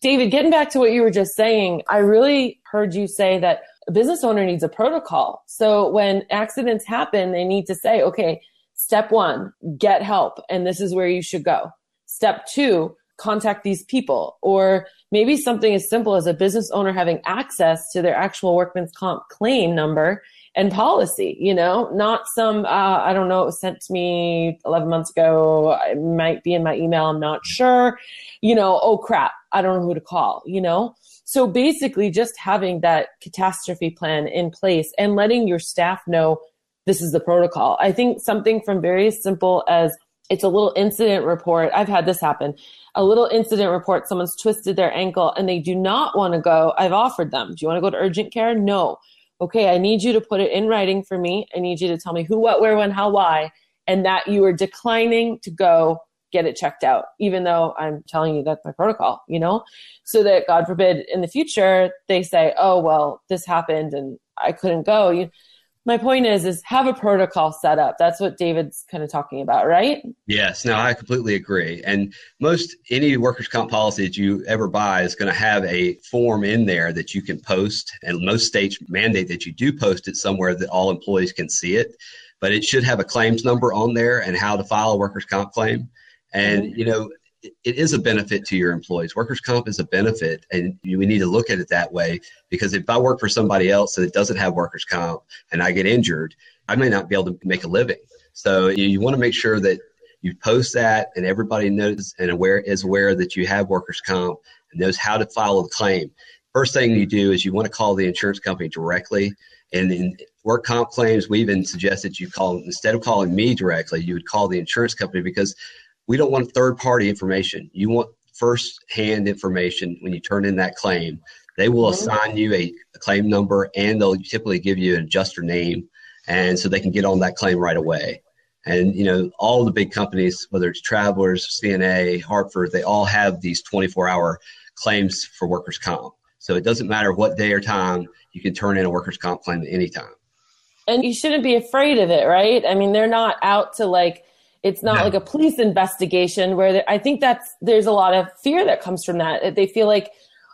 David, getting back to what you were just saying, I really heard you say that a business owner needs a protocol. So when accidents happen, they need to say, okay, step one, get help. And this is where you should go. Step two, contact these people, or maybe something as simple as a business owner having access to their actual workman's comp claim number and policy, not some, it was sent to me 11 months ago. It might be in my email. I'm not sure, oh crap, I don't know who to call, So basically just having that catastrophe plan in place and letting your staff know this is the protocol. I think something from very simple as it's a little incident report. I've had this happen. A little incident report, someone's twisted their ankle and they do not want to go. I've offered them, do you want to go to urgent care? No. Okay, I need you to put it in writing for me. I need you to tell me who, what, where, when, how, why, and that you are declining to go get it checked out, even though I'm telling you that's my protocol, So that, God forbid, in the future, they say, oh, well, this happened and I couldn't go. my point is have a protocol set up. That's what David's kind of talking about, right? Yes. No, I completely agree. And most any workers' comp policy that you ever buy is going to have a form in there that you can post. And most states mandate that you do post it somewhere that all employees can see it. But it should have a claims number on there and how to file a workers' comp claim. And, you know, it is a benefit to your employees. Workers' comp is a benefit, and we need to look at it that way, because if I work for somebody else that doesn't have workers' comp and I get injured, I may not be able to make a living. So you want to make sure that you post that and everybody knows and is aware that you have workers' comp and knows how to file a claim. First thing you do is you want to call the insurance company directly. And in work comp claims, we even suggest that you call, instead of calling me directly, you would call the insurance company, because we don't want third-party information. You want first-hand information when you turn in that claim. They will assign you a claim number, and they'll typically give you an adjuster name, and so they can get on that claim right away. And, you know, all the big companies, whether it's Travelers, CNA, Hartford, they all have these 24-hour claims for workers' comp. So it doesn't matter what day or time, you can turn in a workers' comp claim at any time. And you shouldn't be afraid of it, right? I mean, they're not out to, like, it's not like a police investigation where I think there's a lot of fear that comes from that. They feel like,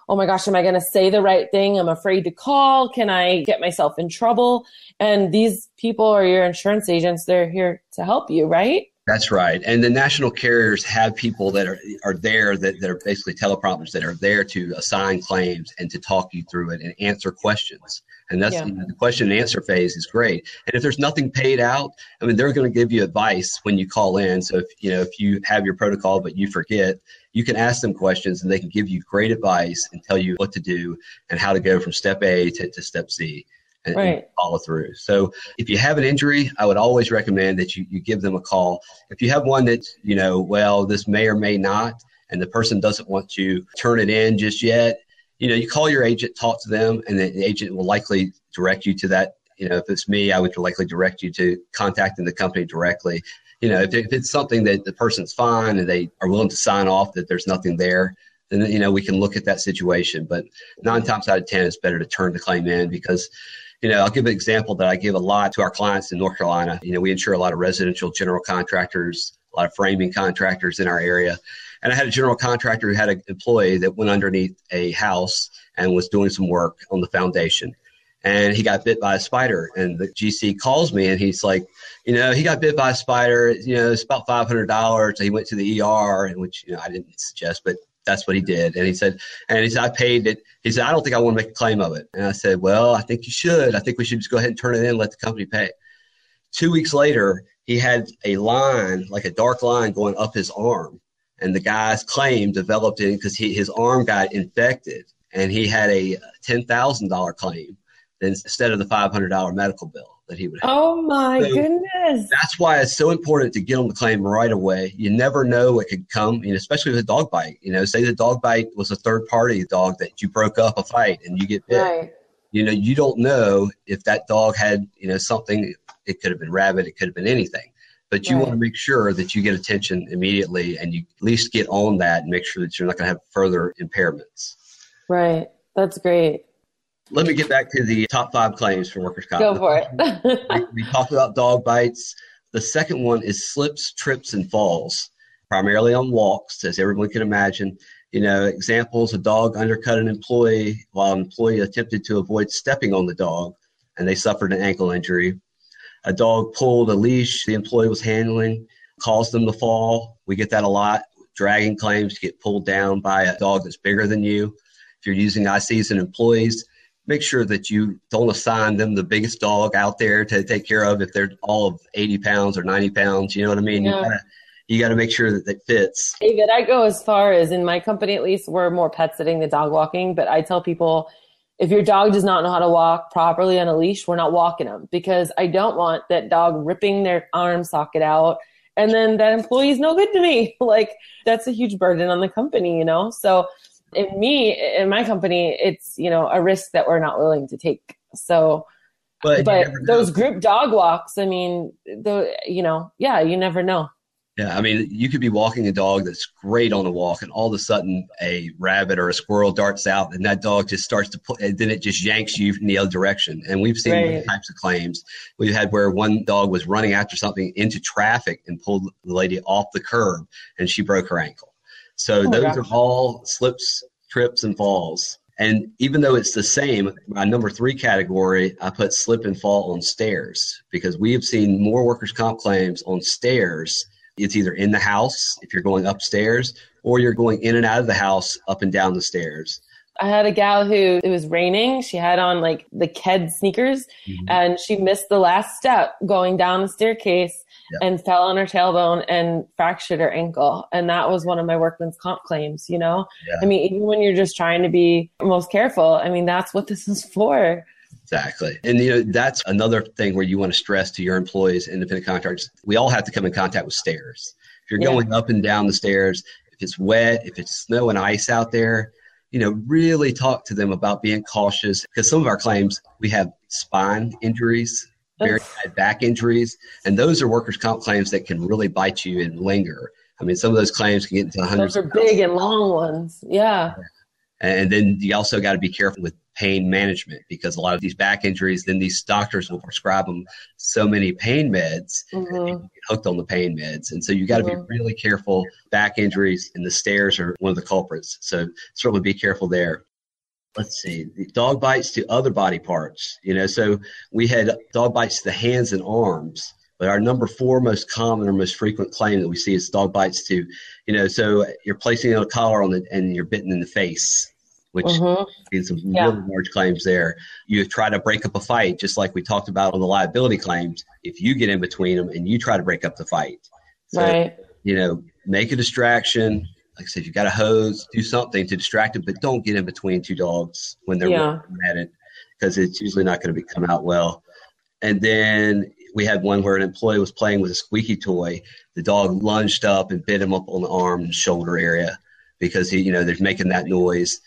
oh my gosh, am I going to say the right thing? I'm afraid to call. Can I get myself in trouble? And these people are your insurance agents. They're here to help you, right? That's right. And the national carriers have people that are there that are basically teleprompters that are there to assign claims and to talk you through it and answer questions. And that's the question and answer phase is great. And if there's nothing paid out, I mean, they're going to give you advice when you call in. So if you have your protocol, but you forget, you can ask them questions and they can give you great advice and tell you what to do and how to go from step A to step C. And follow through. So if you have an injury, I would always recommend that you give them a call. If you have one that's, this may or may not, and the person doesn't want to turn it in just yet, you call your agent, talk to them, and the agent will likely direct you to that. If it's me, I would likely direct you to contacting the company directly. If it's something that the person's fine and they are willing to sign off that there's nothing there, then, we can look at that situation. But 9 times out of 10, it's better to turn the claim in because, I'll give an example that I give a lot to our clients in North Carolina. We insure a lot of residential general contractors, a lot of framing contractors in our area. And I had a general contractor who had an employee that went underneath a house and was doing some work on the foundation. And he got bit by a spider. And the GC calls me and he's like, he got bit by a spider. It's about $500. So he went to the ER, and which, I didn't suggest, but that's what he did. And he said, I paid it. He said, I don't think I want to make a claim of it. And I said, well, I think you should. I think we should just go ahead and turn it in and let the company pay. 2 weeks later, he had a line, like a dark line going up his arm. And the guy's claim developed in because his arm got infected. And he had a $10,000 claim instead of the $500 medical bill that he would have. Oh, my goodness. That's why it's so important to get on the claim right away. You never know what could come, especially with a dog bite. Say the dog bite was a third-party dog that you broke up a fight and you get bit. Right. You don't know if that dog had, something. It could have been rabid. It could have been anything. But you want to make sure that you get attention immediately and you at least get on that and make sure that you're not going to have further impairments. Right. That's great. Let me get back to the top 5 claims for workers' comp. Go for it. We talked about dog bites. The second one is slips, trips, and falls, primarily on walks, as everyone can imagine. Examples, a dog undercut an employee while an employee attempted to avoid stepping on the dog, and they suffered an ankle injury. A dog pulled a leash the employee was handling, caused them to fall. We get that a lot. Dragging claims, get pulled down by a dog that's bigger than you. If you're using ICs and employees, make sure that you don't assign them the biggest dog out there to take care of if they're all of 80 pounds or 90 pounds. You know what I mean? Yeah. You got to make sure that it fits. David, I go as far as, in my company at least, we're more pet sitting than dog walking. But I tell people, if your dog does not know how to walk properly on a leash, we're not walking them, because I don't want that dog ripping their arm socket out. And then that employee's no good to me. Like, that's a huge burden on the company, So in my company, it's, a risk that we're not willing to take. So, but those group dog walks, I mean, you never know. Yeah, I mean, you could be walking a dog that's great on a walk, and all of a sudden a rabbit or a squirrel darts out, and that dog just starts to put, and then it just yanks you in the other direction. And we've seen right. types of claims. We had where one dog was running after something into traffic and pulled the lady off the curb, and she broke her ankle. So those are all slips, trips, and falls. And even though it's the same, my number three category, I put slip and fall on stairs, because we have seen more workers' comp claims on stairs. It's either in the house, if you're going upstairs, or you're going in and out of the house, up and down the stairs. I had a gal who, it was raining. She had on like the Keds sneakers, mm-hmm. and she missed the last step going down the staircase yep. and fell on her tailbone and fractured her ankle. And that was one of my workman's comp claims, you know? Yeah. I mean, even when you're just trying to be most careful, I mean, that's what this is for. Exactly. And you know, that's another thing where you want to stress to your employees, independent contractors, we all have to come in contact with stairs. If you're yeah. going up and down the stairs, if it's wet, if it's snow and ice out there, you know, really talk to them about being cautious, because some of our claims, we have spine injuries, very bad back injuries, and those are workers' comp claims that can really bite you and linger. I mean, some of those claims can get into hundreds of thousands. Those are big and long ones. Yeah. And then you also got to be careful with pain management, because a lot of these back injuries, then these doctors will prescribe them so many pain meds mm-hmm. and they get hooked on the pain meds. And so you got to mm-hmm. be really careful. Back injuries and the stairs are one of the culprits. So certainly be careful there. Let's see, dog bites to other body parts. You know, so we had dog bites to the hands and arms. But our number four most common or most frequent claim that we see is dog bites to, you know, so you're placing a collar on it and you're bitten in the face, which mm-hmm. is some yeah. really large claims there. You try to break up a fight, just like we talked about on the liability claims, if you get in between them and you try to break up the fight. So, right. you know, make a distraction. Like I said, you got a hose, do something to distract them, but don't get in between two dogs when they're yeah. looking at it, because it's usually not going to come out well. And then we had one where an employee was playing with a squeaky toy. The dog lunged up and bit him up on the arm and shoulder area because he, you know, they're making that noise.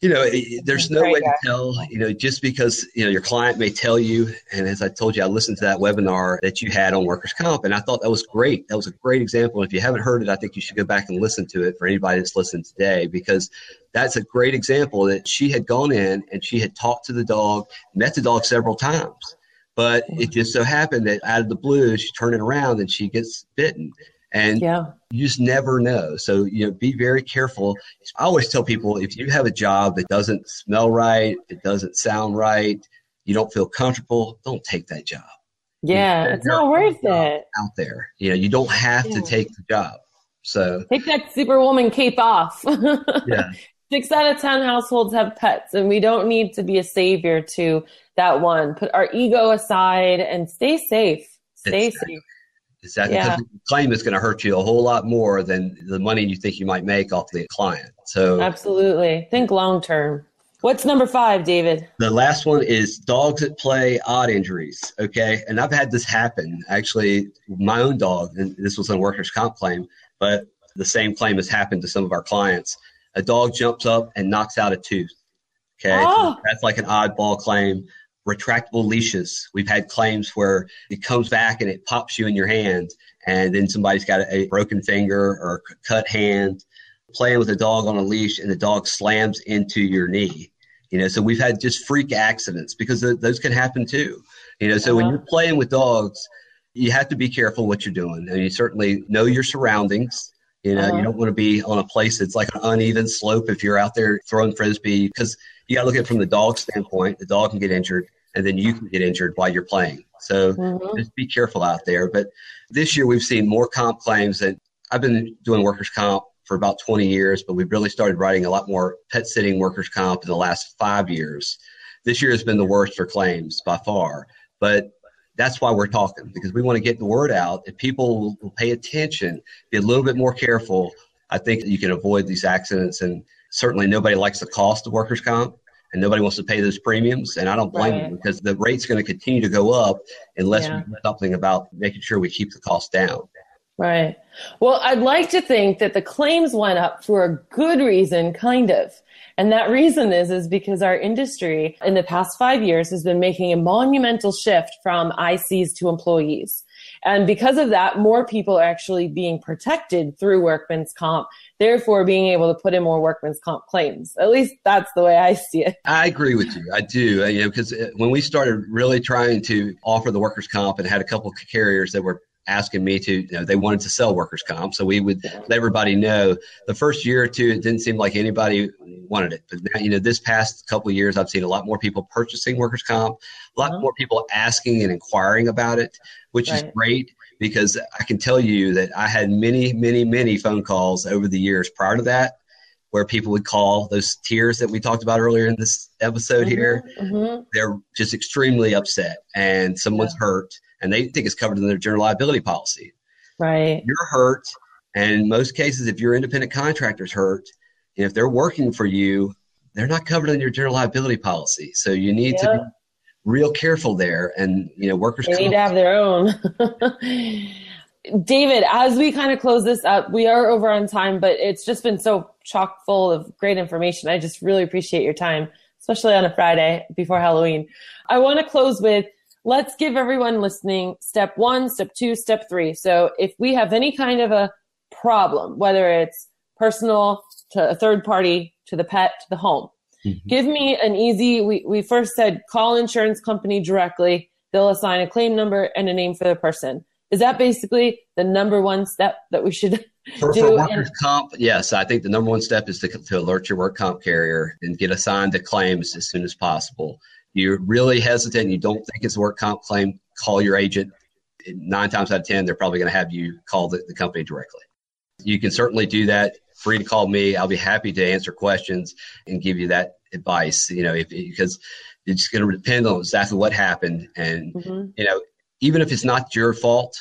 You know, there's no way to tell, you know, just because, you know, your client may tell you. And as I told you, I listened to that webinar that you had on workers' comp, and I thought that was great. That was a great example. And if you haven't heard it, I think you should go back and listen to it for anybody that's listened today, because that's a great example that she had gone in and she had talked to the dog, met the dog several times. But it just so happened that out of the blue, she's turning around and she gets bitten. And yeah. you just never know. So, you know, be very careful. I always tell people, if you have a job that doesn't smell right, it doesn't sound right, you don't feel comfortable, don't take that job. Yeah, you know, it's not worth it. Out there. You know, you don't have yeah. to take the job. So take that Superwoman cape off. yeah. 6 out of 10 households have pets, and we don't need to be a savior to that one. Put our ego aside and stay safe. Stay safe. Exactly. Yeah. Because the claim is going to hurt you a whole lot more than the money you think you might make off the client. So absolutely. Think long term. What's number 5, David? The last one is dogs at play, odd injuries. Okay. And I've had this happen, actually, my own dog, and this was a workers' comp claim, but the same claim has happened to some of our clients. A dog jumps up and knocks out a tooth. Okay. Oh. So that's like an oddball claim. Retractable leashes. We've had claims where it comes back and it pops you in your hand, and then somebody's got a broken finger or a cut hand. Playing with a dog on a leash and the dog slams into your knee. You know, so we've had just freak accidents, because those can happen too. You know, so uh-huh. when you're playing with dogs, you have to be careful what you're doing. And you certainly know your surroundings. You know, uh-huh. you don't want to be on a place that's like an uneven slope if you're out there throwing Frisbee, because you got to look at it from the dog's standpoint. The dog can get injured, and then you can get injured while you're playing. So mm-hmm. just be careful out there. But this year we've seen more comp claims. That I've been doing workers' comp for about 20 years, but we've really started writing a lot more pet sitting workers' comp in the last 5 years. This year has been the worst for claims by far. But that's why we're talking, because we want to get the word out. If people will pay attention, be a little bit more careful, I think you can avoid these accidents. And certainly nobody likes the cost of workers' comp, and nobody wants to pay those premiums. And I don't blame them, because the rate's going to continue to go up unless we do something about making sure we keep the cost down. Right. Well, I'd like to think that the claims went up for a good reason, kind of. And that reason is because our industry in the past 5 years has been making a monumental shift from ICs to employees. And because of that, more people are actually being protected through workman's comp, therefore being able to put in more workman's comp claims. At least that's the way I see it. I agree with you. I do. You know, because when we started really trying to offer the workers' comp and had a couple of carriers that were asking me to, you know, they wanted to sell workers' comp. So we would let everybody know. The first year or two, it didn't seem like anybody wanted it. But now, you know, this past couple of years, I've seen a lot more people purchasing workers' comp, a lot more people asking and inquiring about it, which is great, because I can tell you that I had many, many, many phone calls over the years prior to that, where people would call those tiers that we talked about earlier in this episode here. They're just extremely upset and someone's hurt, and they think it's covered in their general liability policy. Right. You're hurt. And in most cases, if your independent contractor's hurt, if they're working for you, they're not covered in your general liability policy. So you need to be real careful there. And, you know, workers need to have their own. David, as we kind of close this up, we are over on time, but it's just been so chock full of great information. I just really appreciate your time, especially on a Friday before Halloween. I want to close with, let's give everyone listening step one, step two, step three. So if we have any kind of a problem, whether it's personal to a third party, to the pet, to the home, give me an easy, we first said call insurance company directly. They'll assign a claim number and a name for the person. Is that basically the number one step that we should do? For workers' comp, yes. I think the number one step is to alert your work comp carrier and get assigned to claims as soon as possible. You're really hesitant, you don't think it's a work comp claim, call your agent. 9 times out of 10, they're probably going to have you call the company directly. You can certainly do that. Free to call me. I'll be happy to answer questions and give you that advice, you know, because it's going to depend on exactly what happened. And, you know, even if it's not your fault,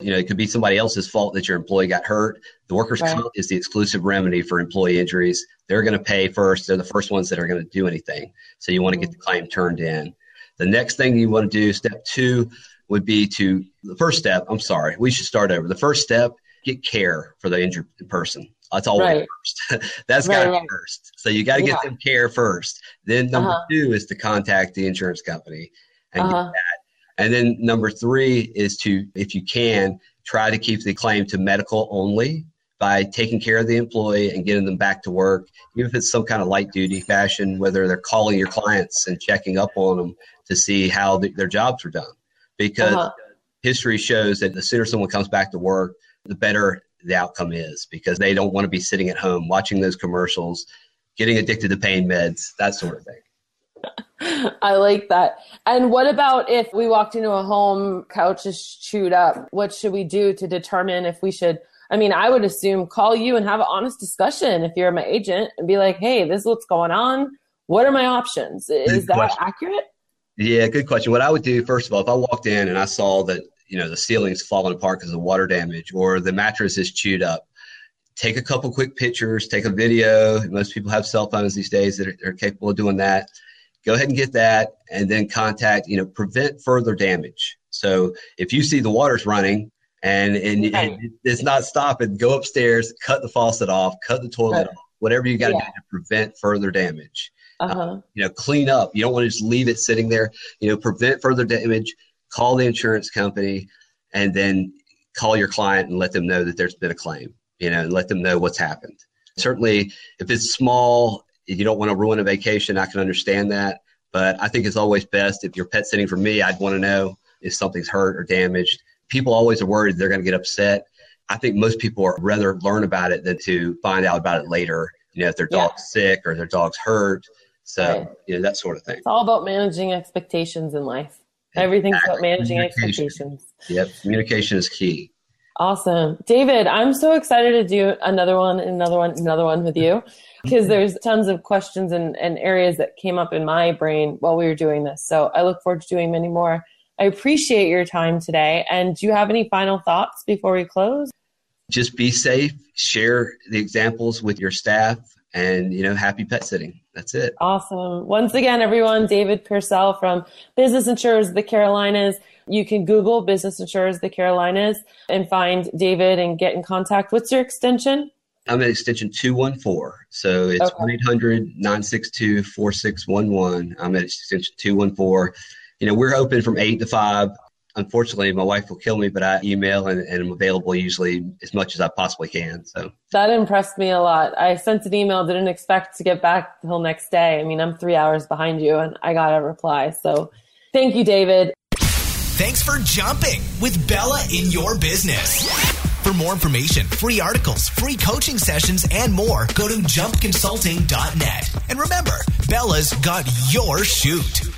you know, it could be somebody else's fault that your employee got hurt. The workers' comp is the exclusive remedy for employee injuries. They're going to pay first. They're the first ones that are going to do anything. So you want to get the claim turned in. The next thing you want to do, step two, would be to the first step. I'm sorry, we should start over. The first step, get care for the injured person. That's always first. That's got to be first. So you got to get them care first. Then number two is to contact the insurance company and get that. And then number three is to, if you can, try to keep the claim to medical only by taking care of the employee and getting them back to work, even if it's some kind of light duty fashion, whether they're calling your clients and checking up on them to see how their jobs were done. Because history shows that the sooner someone comes back to work, the better the outcome is, because they don't want to be sitting at home watching those commercials, getting addicted to pain meds, that sort of thing. I like that. And what about if we walked into a home, couch is chewed up? What should we do to determine if we should? I mean, I would assume call you and have an honest discussion if you're my agent and be like, hey, this is what's going on. What are my options? Is that accurate? Yeah, good question. What I would do, first of all, if I walked in and I saw that, you know, the ceiling's falling apart because of water damage or the mattress is chewed up, take a couple quick pictures, take a video. Most people have cell phones these days that are capable of doing that. Go ahead and get that, and then contact, you know, prevent further damage. So if you see the water's running and it's not stopping, go upstairs, cut the faucet off, cut the toilet off, whatever you got to do to prevent further damage. You know, clean up. You don't want to just leave it sitting there. You know, prevent further damage, call the insurance company, and then call your client and let them know that there's been a claim, you know, and let them know what's happened. Certainly, if it's small, if you don't want to ruin a vacation, I can understand that. But I think it's always best, if you're pet sitting for me, I'd want to know if something's hurt or damaged. People always are worried they're going to get upset. I think most people are rather learn about it than to find out about it later, you know, if their dog's sick or their dog's hurt. So, you know, that sort of thing. It's all about managing expectations in life. Everything's about managing expectations. Yep. Communication is key. Awesome. David, I'm so excited to do another one with you, because there's tons of questions and areas that came up in my brain while we were doing this. So I look forward to doing many more. I appreciate your time today. And do you have any final thoughts before we close? Just be safe, share the examples with your staff, and, you know, happy pet sitting. That's it. Awesome. Once again, everyone, David Purcell from Business Insurers of the Carolinas. You can Google Business Insurers of the Carolinas and find David and get in contact. What's your extension? I'm at extension 214. So it's 1-800-962-4611. I'm at extension 214. You know, we're open from 8 to 5. unfortunately, my wife will kill me, but I email and I'm available usually as much as I possibly can. So that impressed me a lot. I sent an email, didn't expect to get back till next day. I mean, I'm 3 hours behind you and I got a reply. So thank you, David. Thanks for jumping with Bella in your business. For more information, free articles, free coaching sessions, and more, go to jumpconsulting.net. And remember, Bella's got your shoot.